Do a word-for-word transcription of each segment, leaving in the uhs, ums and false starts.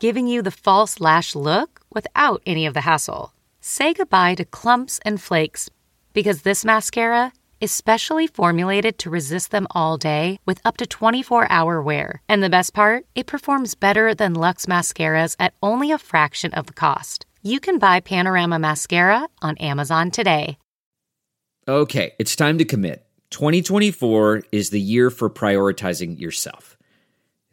giving you the false lash look without any of the hassle. Say goodbye to clumps and flakes, because this mascara is specially formulated to resist them all day with up to twenty-four hour wear. And the best part? It performs better than Luxe mascaras at only a fraction of the cost. You can buy Panorama Mascara on Amazon today. Okay, it's time to commit. twenty twenty-four is the year for prioritizing yourself.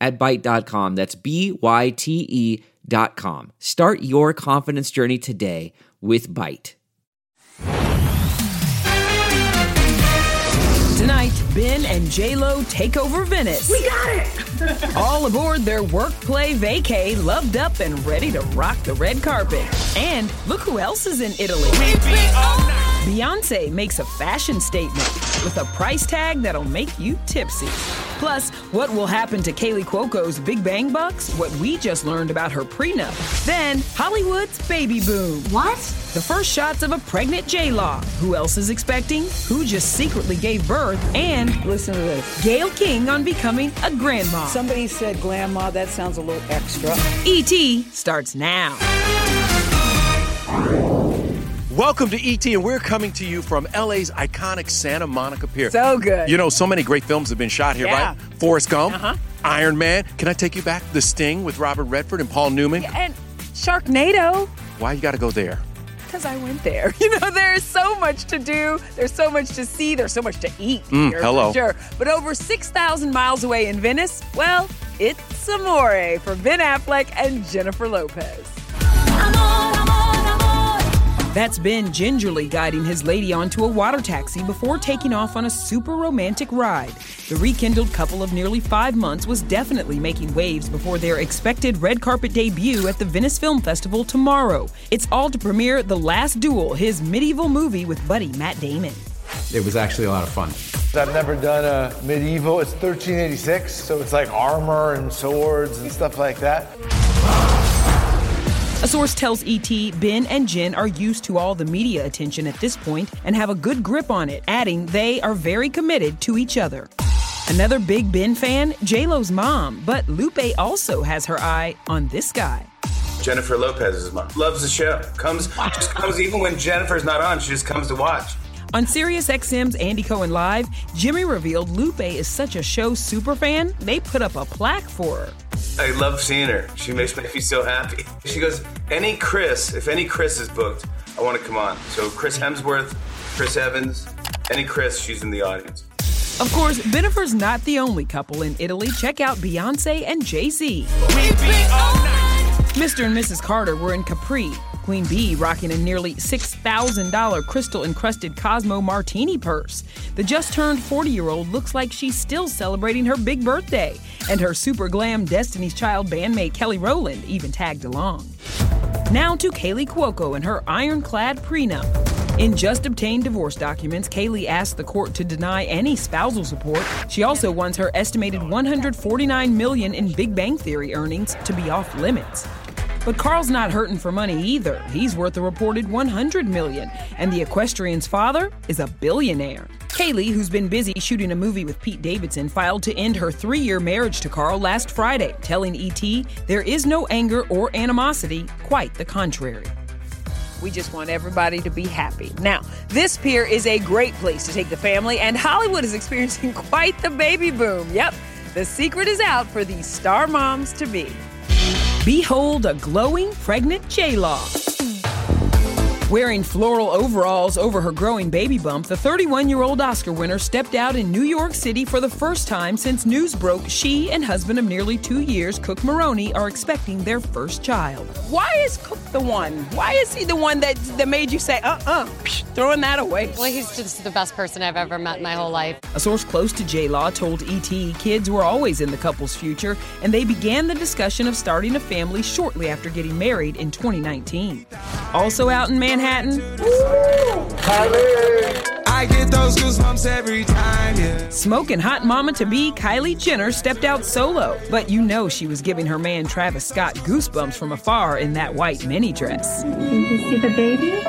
at Byte dot com. That's B Y T E dot com. Start your confidence journey today with Byte. Tonight, Ben and J-Lo take over Venice. We got it! All aboard their work, play, vacay, loved up and ready to rock the red carpet. And look who else is in Italy. We be all night. Beyonce makes a fashion statement with a price tag that'll make you tipsy. Plus, what will happen to Kaylee Cuoco's Big Bang Bucks? What we just learned about her prenup. Then, Hollywood's baby boom. What? The first shots of a pregnant J-Law. Who else is expecting? Who just secretly gave birth? And, listen to this. Gail King on becoming a grandma. Somebody said grandma, that sounds a little extra. E T starts now. Welcome to E T, and we're coming to you from L A's iconic Santa Monica Pier. So good. You know, so many great films have been shot here, yeah. Right? Forrest Gump, uh-huh. Iron Man. Can I take you back? The Sting with Robert Redford and Paul Newman. Yeah, and Sharknado. Why you got to go there? Because I went there. You know, there's so much to do. There's so much to see. There's so much to eat mm, here, hello. For sure. But over six thousand miles away in Venice, well, it's amore for Ben Affleck and Jennifer Lopez. That's Ben gingerly guiding his lady onto a water taxi before taking off on a super romantic ride. The rekindled couple of nearly five months was definitely making waves before their expected red carpet debut at the Venice Film Festival tomorrow. It's all to premiere The Last Duel, his medieval movie with buddy Matt Damon. It was actually a lot of fun. I've never done a medieval. It's thirteen eighty-six, so it's like armor and swords and stuff like that. A source tells E T, Ben and Jen are used to all the media attention at this point and have a good grip on it, adding they are very committed to each other. Another big Ben fan, J-Lo's mom, but Lupe also has her eye on this guy. Jennifer Lopez's mom loves the show. Comes, just comes even when Jennifer's not on, she just comes to watch. On SiriusXM's Andy Cohen Live, Jimmy revealed Lupe is such a show superfan, they put up a plaque for her. I love seeing her. She makes me feel so happy. She goes, any Chris, if any Chris is booked, I want to come on. So Chris Hemsworth, Chris Evans, any Chris, she's in the audience. Of course, Bennifer's not the only couple in Italy. Check out Beyonce and Jay-Z. Mister and Missus Carter were in Capri. Queen Bee rocking a nearly six thousand dollars crystal-encrusted Cosmo martini purse. The just-turned forty-year-old looks like she's still celebrating her big birthday. And her super-glam Destiny's Child bandmate Kelly Rowland even tagged along. Now to Kaylee Cuoco and her ironclad prenup. In just obtained divorce documents, Kaylee asked the court to deny any spousal support. She also wants her estimated one hundred forty-nine million dollars in Big Bang Theory earnings to be off limits. But Carl's not hurting for money either. He's worth a reported one hundred million dollars, and the equestrian's father is a billionaire. Kaylee, who's been busy shooting a movie with Pete Davidson, filed to end her three-year marriage to Carl last Friday, telling E T there is no anger or animosity, quite the contrary. We just want everybody to be happy. Now, this pier is a great place to take the family, and Hollywood is experiencing quite the baby boom. Yep, the secret is out for these star moms-to-be. Behold a glowing, pregnant J-Law. Wearing floral overalls over her growing baby bump, the thirty-one-year-old Oscar winner stepped out in New York City for the first time since news broke she and husband of nearly two years, Cook Maroney, are expecting their first child. Why is Cook the one? Why is he the one that, that made you say, uh-uh, throwing that away? Well, he's just the best person I've ever met in my whole life. A source close to J-Law told E T kids were always in the couple's future, and they began the discussion of starting a family shortly after getting married in twenty nineteen. Also out in Manhattan, Manhattan. I get those goosebumps every time, yeah. Smoking hot mama-to-be Kylie Jenner stepped out solo, but you know she was giving her man Travis Scott goosebumps from afar in that white mini dress. Can you see the baby?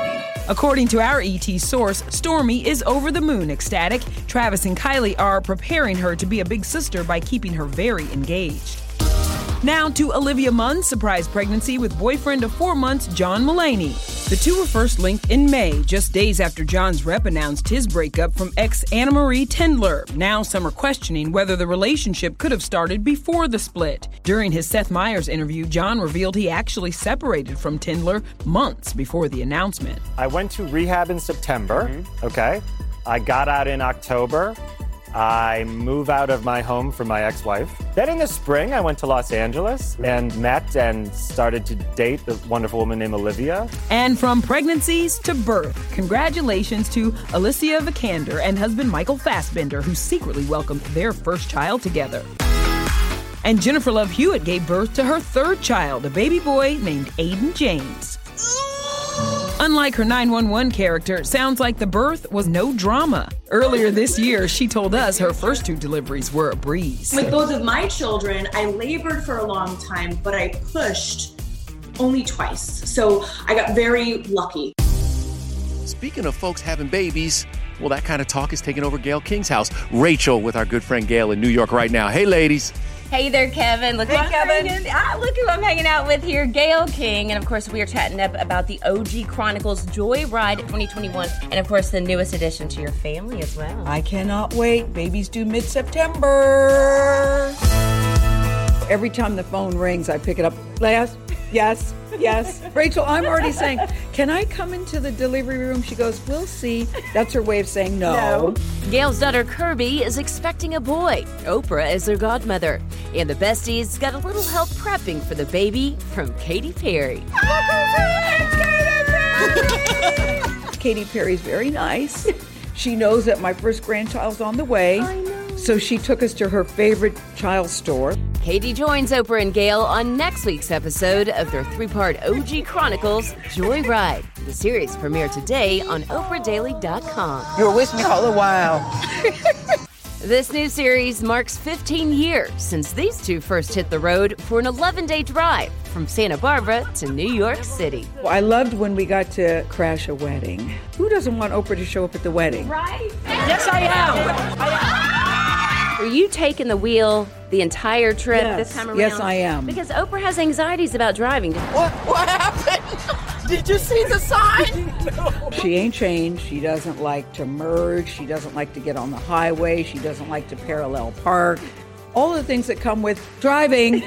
According to our E T source, Stormy is over the moon ecstatic. Travis and Kylie are preparing her to be a big sister by keeping her very engaged. Now to Olivia Munn's surprise pregnancy with boyfriend of four months, John Mulaney. The two were first linked in May, just days after John's rep announced his breakup from ex Anna Marie Tendler. Now some are questioning whether the relationship could have started before the split. During his Seth Meyers interview, John revealed he actually separated from Tendler months before the announcement. I went to rehab in September, mm-hmm. okay? I got out in October. I move out of my home for my ex-wife. Then in the spring, I went to Los Angeles and met and started to date a wonderful woman named Olivia. And from pregnancies to birth, congratulations to Alicia Vikander and husband Michael Fassbender, who secretly welcomed their first child together. And Jennifer Love Hewitt gave birth to her third child, a baby boy named Aiden James. Unlike her nine one one character, sounds like the birth was no drama. Earlier this year, she told us her first two deliveries were a breeze. With both of my children, I labored for a long time, but I pushed only twice. So I got very lucky. Speaking of folks having babies, well, that kind of talk is taking over Gail King's house. Rachel with our good friend Gail in New York right now. Hey, ladies. Hey there, Kevin. Look, hey, who Kevin. Hanging, ah, look who I'm hanging out with here, Gail King. And, of course, we are chatting up about the O G Chronicles Joyride twenty twenty-one and, of course, the newest addition to your family as well. I cannot wait. Baby's due mid-September. Every time the phone rings, I pick it up. Last, yes, yes. Rachel, I'm already saying, can I come into the delivery room? She goes, we'll see. That's her way of saying no. no. Gail's daughter Kirby is expecting a boy. Oprah is her godmother. And the besties got a little help prepping for the baby from Katy Perry. Katy Perry's very nice. She knows that my first grandchild's on the way. I know. So she took us to her favorite child store. Katie joins Oprah and Gail on next week's episode of their three-part O G Chronicles Joyride. The series premiere today on Oprah Daily dot com. You were with me all the while. This new series marks fifteen years since these two first hit the road for an eleven-day drive from Santa Barbara to New York City. Well, I loved when we got to crash a wedding. Who doesn't want Oprah to show up at the wedding? Right? Yes, I am. I am. Were you taking the wheel the entire trip yes. this time around? Yes, I am. Because Oprah has anxieties about driving. What, what happened? Did you see the sign? No. She ain't changed. She doesn't like to merge. She doesn't like to get on the highway. She doesn't like to parallel park. All the things that come with driving.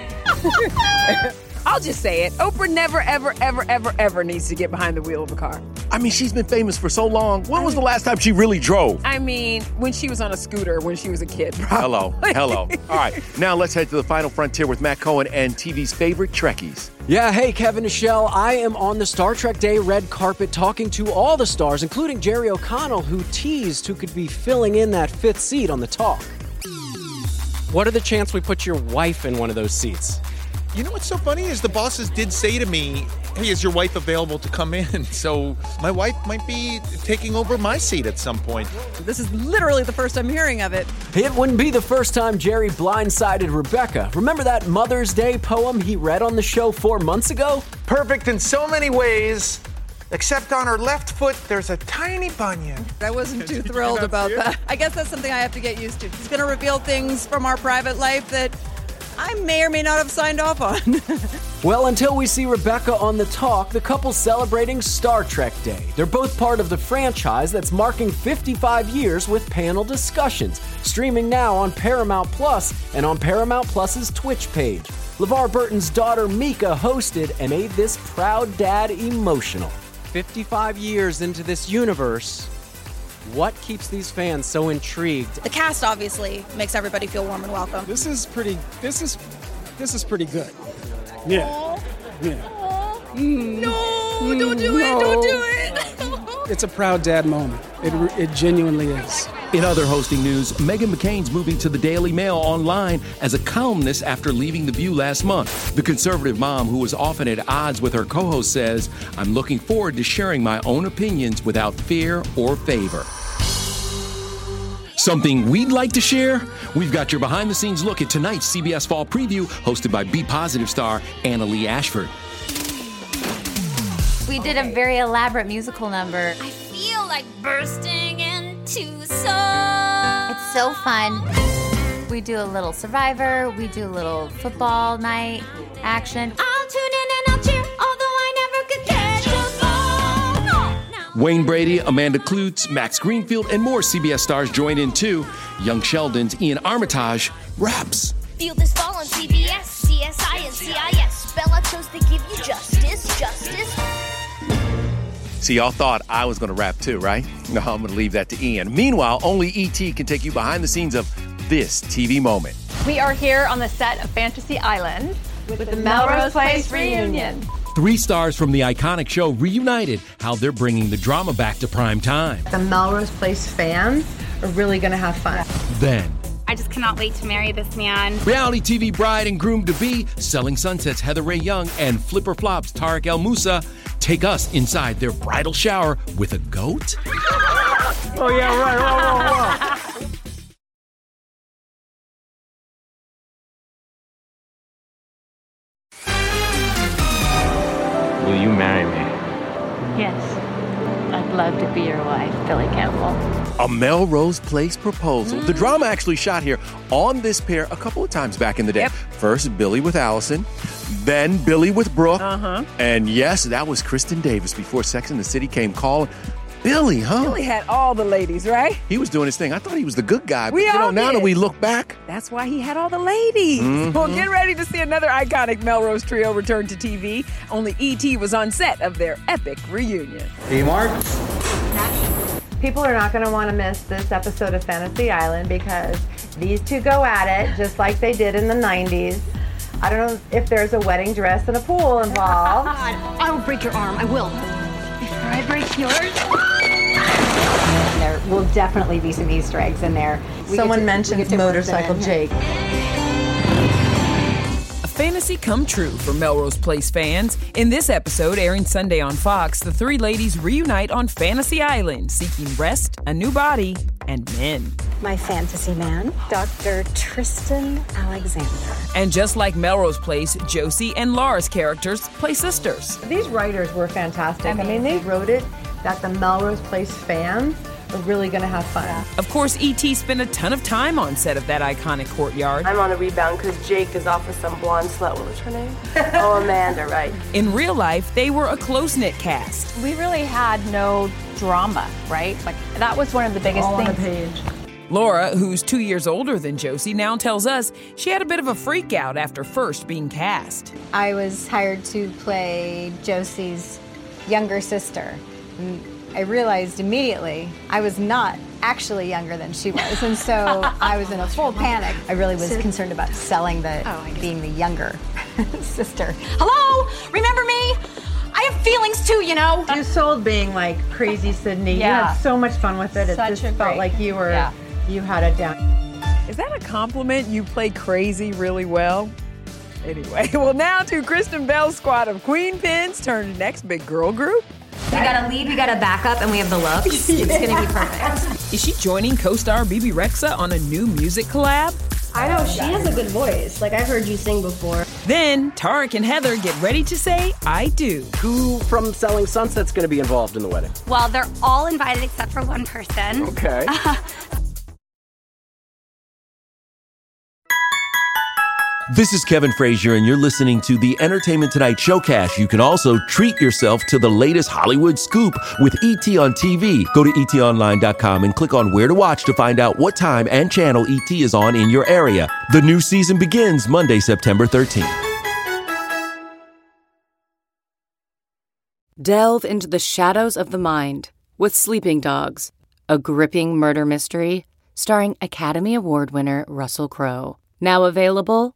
I'll just say it. Oprah never, ever, ever, ever, ever needs to get behind the wheel of a car. I mean, she's been famous for so long. When was the last time she really drove? I mean, when she was on a scooter when she was a kid, probably. Hello, hello. All right, now let's head to the final frontier with Matt Cohen and T V's favorite Trekkies. Yeah, hey, Kevin and Michelle. I am on the Star Trek Day red carpet talking to all the stars, including Jerry O'Connell, who teased who could be filling in that fifth seat on the talk. What are the chances we put your wife in one of those seats? You know what's so funny is the bosses did say to me, hey, is your wife available to come in? So my wife might be taking over my seat at some point. This is literally the first I'm hearing of it. It wouldn't be the first time Jerry blindsided Rebecca. Remember that Mother's Day poem he read on the show four months ago? Perfect in so many ways, except on her left foot, there's a tiny bunion. I wasn't too thrilled about that. I guess that's something I have to get used to. He's going to reveal things from our private life that I may or may not have signed off on. Well, until we see Rebecca on The Talk, the couple's celebrating Star Trek Day. They're both part of the franchise that's marking fifty-five years with panel discussions, streaming now on Paramount Plus and on Paramount Plus's Twitch page. LeVar Burton's daughter Mika hosted and made this proud dad emotional. fifty-five years into this universe, what keeps these fans so intrigued? The cast obviously makes everybody feel warm and welcome. This is pretty. This is. This is pretty good. Yeah. Aww. Yeah. Aww. Mm. No! Mm, don't do no. it! Don't do it! It's a proud dad moment. It it genuinely is. In other hosting news, Meghan McCain's moving to the Daily Mail online as a columnist after leaving The View last month. The conservative mom, who was often at odds with her co-host, says, "I'm looking forward to sharing my own opinions without fear or favor." Something we'd like to share? We've got your behind-the-scenes look at tonight's C B S Fall Preview, hosted by Be Positive star Anna Lee Ashford. We did a very elaborate musical number. I feel like bursting into song. It's so fun. We do a little Survivor. We do a little football night action. I'll tune in and I'll cheer, although I never could catch a ball. No, no. Wayne Brady, Amanda Kloots, Max Greenfield, and more C B S stars joined in too. Young Sheldon's Ian Armitage raps. Feel this fall on C B S, C S I, and C I S. Bella chose to give you justice, justice. So y'all thought I was going to rap too, right? No, I'm going to leave that to Ian. Meanwhile, only E T can take you behind the scenes of this T V moment. We are here on the set of Fantasy Island with, with the, the Melrose Place, Place reunion. Three stars from the iconic show reunited, how they're bringing the drama back to prime time. The Melrose Place fans are really going to have fun. Then, I just cannot wait to marry this man. Reality T V bride and groom-to-be, Selling Sunset's Heather Rae Young and Flipper Flop's Tariq El Moussa take us inside their bridal shower with a goat? Oh, yeah, right, right, right, right. Will you marry me? Yes. I'd love to be your wife, Billy Campbell. A Melrose Place proposal. Mm. The drama actually shot here on this pair a couple of times back in the day. Yep. First, Billy with Allison. Then Billy with Brooke. Uh-huh. And yes, that was Kristen Davis before Sex and the City came calling. Billy, huh? Billy had all the ladies, right? He was doing his thing. I thought he was the good guy. But we you all know, now did. That we look back. That's why he had all the ladies. Mm-hmm. Well, get ready to see another iconic Melrose trio return to T V. Only E T was on set of their epic reunion. Hey, Mark. People are not going to want to miss this episode of Fantasy Island because these two go at it just like they did in the nineties. I don't know if there's a wedding dress and a pool involved. God, I will break your arm. I will. Before I break yours. There will definitely be some Easter eggs in there. We Someone to, mentions Motorcycle Jake. A fantasy come true for Melrose Place fans. In this episode, airing Sunday on Fox, the three ladies reunite on Fantasy Island, seeking rest, a new body, and men. My fantasy man, Doctor Tristan Alexander. And just like Melrose Place, Josie and Laura's characters play sisters. These writers were fantastic. I mean, I mean they wrote it that the Melrose Place fans are really going to have fun. Yeah. Of course, E T spent a ton of time on set of that iconic courtyard. I'm on a rebound because Jake is off with some blonde slut. What was her name? Oh, Amanda, right. In real life, they were a close-knit cast. We really had no drama, right? Like, that was one of the biggest All things. On the page. Laura, who's two years older than Josie, now tells us she had a bit of a freak out after first being cast. I was hired to play Josie's younger sister. And I realized immediately I was not actually younger than she was, and so I was in a full panic. I really was concerned about selling the oh, being the younger sister. Hello, remember me? I have feelings too, you know. You sold being like crazy Sydney. Yeah. You had so much fun with it. It Such just felt break. like you were. Yeah. You had it down. Is that a compliment? You play crazy really well? Anyway, well, now to Kristen Bell's squad of queen pins, turned next big girl group. We got a lead, we got a backup, and we have the looks. Yeah. It's going to be perfect. Is she joining co-star Bebe Rexha on a new music collab? I know, she has a good voice. Like, I've heard you sing before. Then, Tarek and Heather get ready to say, I do. Who from Selling Sunset's going to be involved in the wedding? Well, they're all invited except for one person. Okay. Uh, This is Kevin Frazier, and you're listening to the Entertainment Tonight Showcast. You can also treat yourself to the latest Hollywood scoop with E T on T V. Go to E T online dot com and click on Where to Watch to find out what time and channel E T is on in your area. The new season begins Monday, September thirteenth. Delve into the shadows of the mind with Sleeping Dogs, a gripping murder mystery starring Academy Award winner Russell Crowe. Now available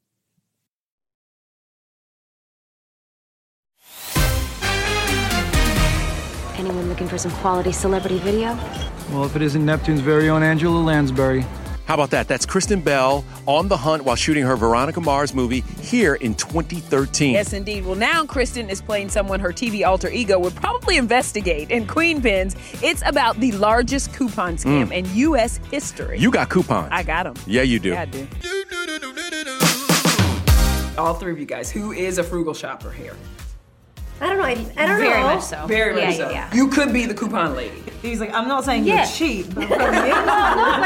Anyone looking for some quality celebrity video? Well, if it isn't Neptune's very own Angela Lansbury. How about that? That's Kristen Bell on the hunt while shooting her Veronica Mars movie here in twenty thirteen. Yes, indeed. Well, now Kristen is playing someone her T V alter ego would probably investigate. In Queen Pins, it's about the largest coupon scam mm. in U S history. You got coupons. I got them. Yeah, you do. Yeah, I do. All three of you guys, who is a frugal shopper here? I don't know. I, I don't Very know. Very much so. Very yeah, much so. Yeah, yeah. You could be the coupon lady. He's like, I'm not saying yeah. you're cheap. But no, no, but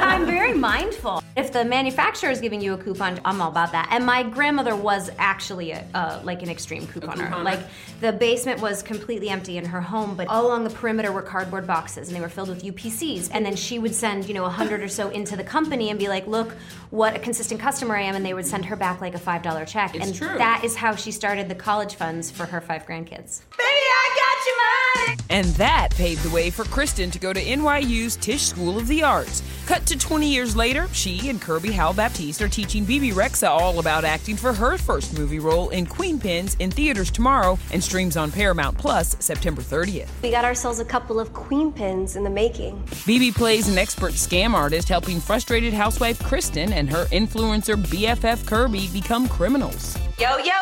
I'm very mindful. If the manufacturer is giving you a coupon, I'm all about that. And my grandmother was actually a, uh, like an extreme couponer. couponer. Like, the basement was completely empty in her home, but all along the perimeter were cardboard boxes, and they were filled with U P Cs. And then she would send, you know, a hundred or so into the company and be like, look what a consistent customer I am, and they would send her back like a five dollar check. It's and true. That is how she started the college funds for her five grandkids. Baby, I got your money! And that paved the way for Kristen to go to N Y U's Tisch School of the Arts. Cut to twenty years later, she and Kirby Howell-Baptiste are teaching Bebe Rexha all about acting for her first movie role in Queen Pins in theaters tomorrow and streams on Paramount Plus September thirtieth. We got ourselves a couple of Queen Pins in the making. Bebe plays an expert scam artist helping frustrated housewife Kristen and her influencer B F F Kirby become criminals. Yo, yo, yo!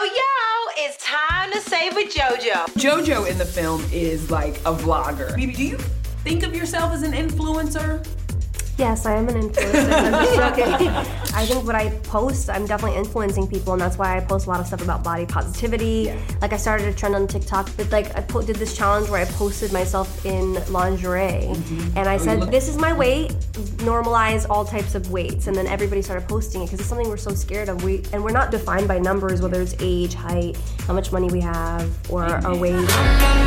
It's time to save with JoJo. JoJo in the film is like a vlogger. Bebe, do you think of yourself as an influencer? Yes, I am an influencer. I'm just joking. I think what I post, I'm definitely influencing people, and that's why I post a lot of stuff about body positivity. Yeah. Like, I started a trend on TikTok that, like, I po- did this challenge where I posted myself in lingerie, mm-hmm. and I said, oh, this is my weight, normalize all types of weights, and then everybody started posting it, because it's something we're so scared of, we, and we're not defined by numbers, whether it's age, height, how much money we have, or mm-hmm. our weight.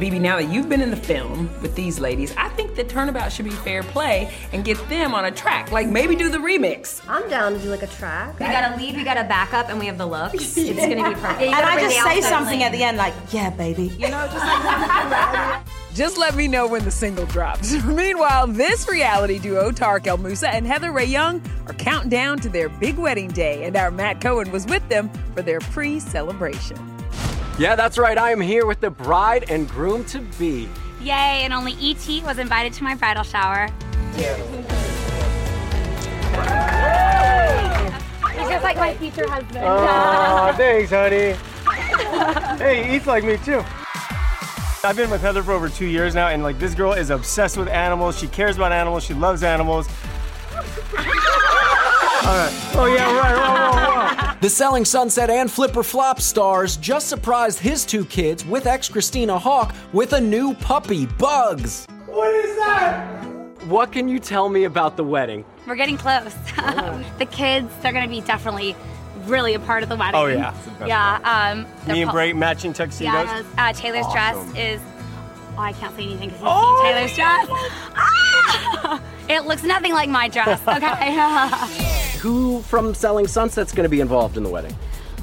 Bebe, now that you've been in the film with these ladies, I think the turnabout should be fair play and get them on a track. Like, maybe do the remix. I'm down to do, like, a track. We got a lead, we got a backup, and we have the looks. Yeah. It's going to be perfect. And I just say something at the end, like, yeah, baby. You know, just like... Just let me know when the single drops. Meanwhile, this reality duo, Tarek El Moussa and Heather Rae Young, are counting down to their big wedding day, and our Matt Cohen was with them for their pre-celebration. Yeah, that's right. I am here with the bride and groom-to-be. Yay, and only E T was invited to my bridal shower. He's just like my future husband. Aw, thanks, honey. Hey, he eats like me, too. I've been with Heather for over two years now, and like this girl is obsessed with animals. She cares about animals. She loves animals. All right. Oh, yeah, right, whoa, whoa, whoa. The Selling Sunset and Flip or Flop stars just surprised his two kids with ex-Christina Hawk with a new puppy, Bugs. What is that? What can you tell me about the wedding? We're getting close. Oh. The kids, they're going to be definitely really a part of the wedding. Oh, yeah. Yeah. Um, Me and Bray matching tuxedos? Yeah, uh, Taylor's awesome. dress is... Oh, I can't say anything because you've oh, seen Taylor's dress. Ah! It looks nothing like my dress, okay? Who from Selling Sunset's going to be involved in the wedding?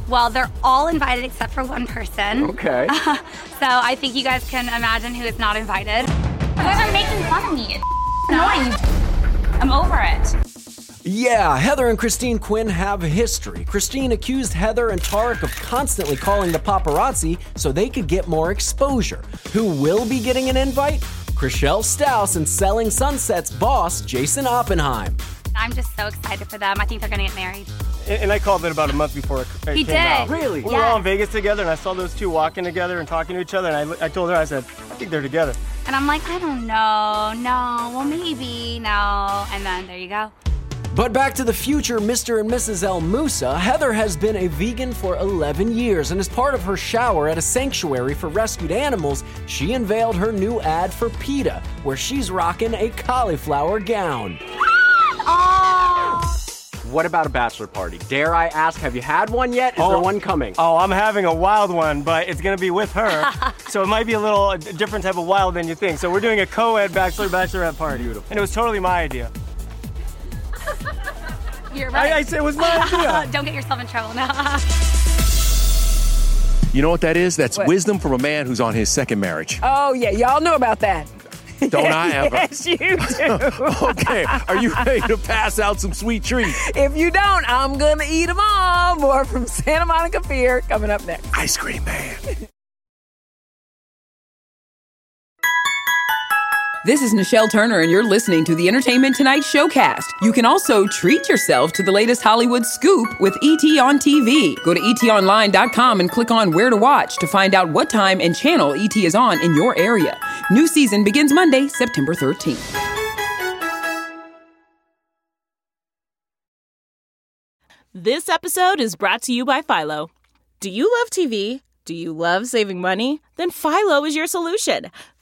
Well, they're all invited except for one person. Okay. Uh, so I think you guys can imagine who is not invited. You guys are making fun of me. It's annoying. I'm over it. Yeah, Heather and Christine Quinn have history. Christine accused Heather and Tarek of constantly calling the paparazzi so they could get more exposure. Who will be getting an invite? Chrishell Stause and Selling Sunset's boss, Jason Oppenheim. I'm just so excited for them. I think they're going to get married. And, and I called it about a month before it he came did. out. Really? We yeah. were all in Vegas together, and I saw those two walking together and talking to each other, and I, I told her, I said, I think they're together. And I'm like, I don't know, no, well, maybe, no. And then there you go. But back to the future, Mister and Missus El Musa. Heather has been a vegan for eleven years, and as part of her shower at a sanctuary for rescued animals, she unveiled her new ad for PETA, where she's rocking a cauliflower gown. Oh. What about a bachelor party? Dare I ask, have you had one yet? Is oh, there one coming? Oh, I'm having a wild one, but it's going to be with her, so it might be a little a different type of wild than you think. So we're doing a co-ed bachelor bachelorette party. Beautiful. And it was totally my idea. You're right. I, I said it was my idea. Don't get yourself in trouble now. You know what that is? That's what? Wisdom from a man who's on his second marriage. Oh, yeah. Y'all know about that. Don't yes, I ever. Yes, you do. Okay. Are you ready to pass out some sweet treats? If you don't, I'm going to eat them all. More from Santa Monica Pier coming up next. Ice Cream Man. This is Nichelle Turner, and you're listening to the Entertainment Tonight Showcast. You can also treat yourself to the latest Hollywood scoop with E T on T V. Go to E T online dot com and click on Where to Watch to find out what time and channel E T is on in your area. New season begins Monday, September thirteenth. This episode is brought to you by Philo. Do you love T V? Do you love saving money? Then Philo is your solution.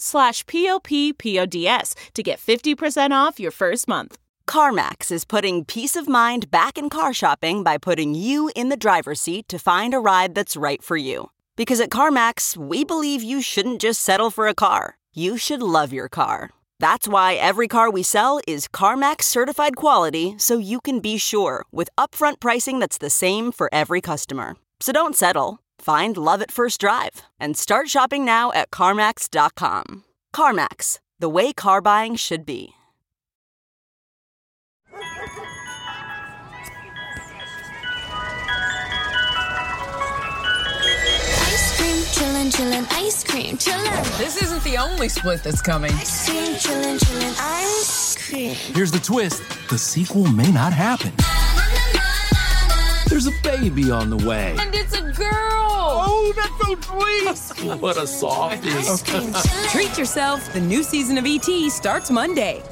slash P-O-P-P-O-D-S to get fifty percent off your first month. CarMax is putting peace of mind back in car shopping by putting you in the driver's seat to find a ride that's right for you. Because at CarMax, we believe you shouldn't just settle for a car. You should love your car. That's why every car we sell is CarMax certified quality, so you can be sure with upfront pricing that's the same for every customer. So don't settle. Find love at first drive and start shopping now at CarMax dot com. CarMax, the way car buying should be. Chillin', chillin', ice cream, chillin'. This isn't the only split that's coming. Ice cream, chillin', chillin', ice cream. Here's the twist. The sequel may not happen. There's a baby on the way. And it's a girl. Oh, that's so sweet. What a softie. Treat yourself. The new season of E T starts Monday.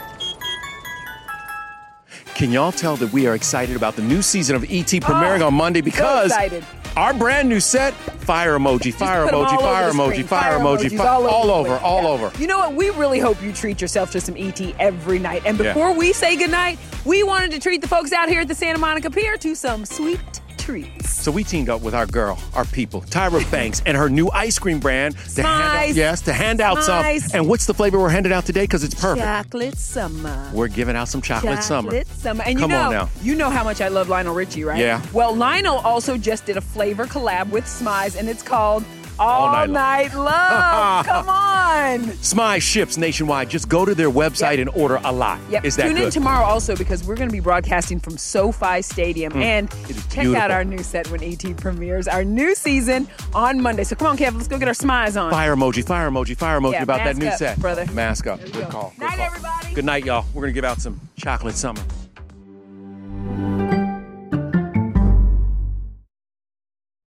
Can y'all tell that we are excited about the new season of E T premiering oh, on Monday because... So excited. Our brand new set, fire emoji, fire emoji, fire emoji, fire emoji, all over, all over. You know what? We really hope you treat yourself to some E T every night. And before we say goodnight, we wanted to treat the folks out here at the Santa Monica Pier to some sweet treats. So we teamed up with our girl, our people, Tyra Banks, and her new ice cream brand. To hand out, yes, to hand out some. And what's the flavor we're handing out today? Because it's perfect. Chocolate summer. We're giving out some chocolate, chocolate summer. Chocolate summer. And Come you know, on now. You know how much I love Lionel Richie, right? Yeah. Well, Lionel also just did a flavor collab with Smize, and it's called All, All night, night long. Love. Come on. Smile ships nationwide. Just go to their website yep. and order a lot. Yep. Is that Tune good? in tomorrow also because we're going to be broadcasting from SoFi Stadium. Mm. And check beautiful. out our new set when E T premieres our new season on Monday. So come on, Kev, let's go get our smiles on. Fire emoji, fire emoji, fire emoji yeah, about that new up, set. brother. Mask up. Good go. call. Good night, call. everybody. Good night, y'all. We're going to give out some chocolate summer.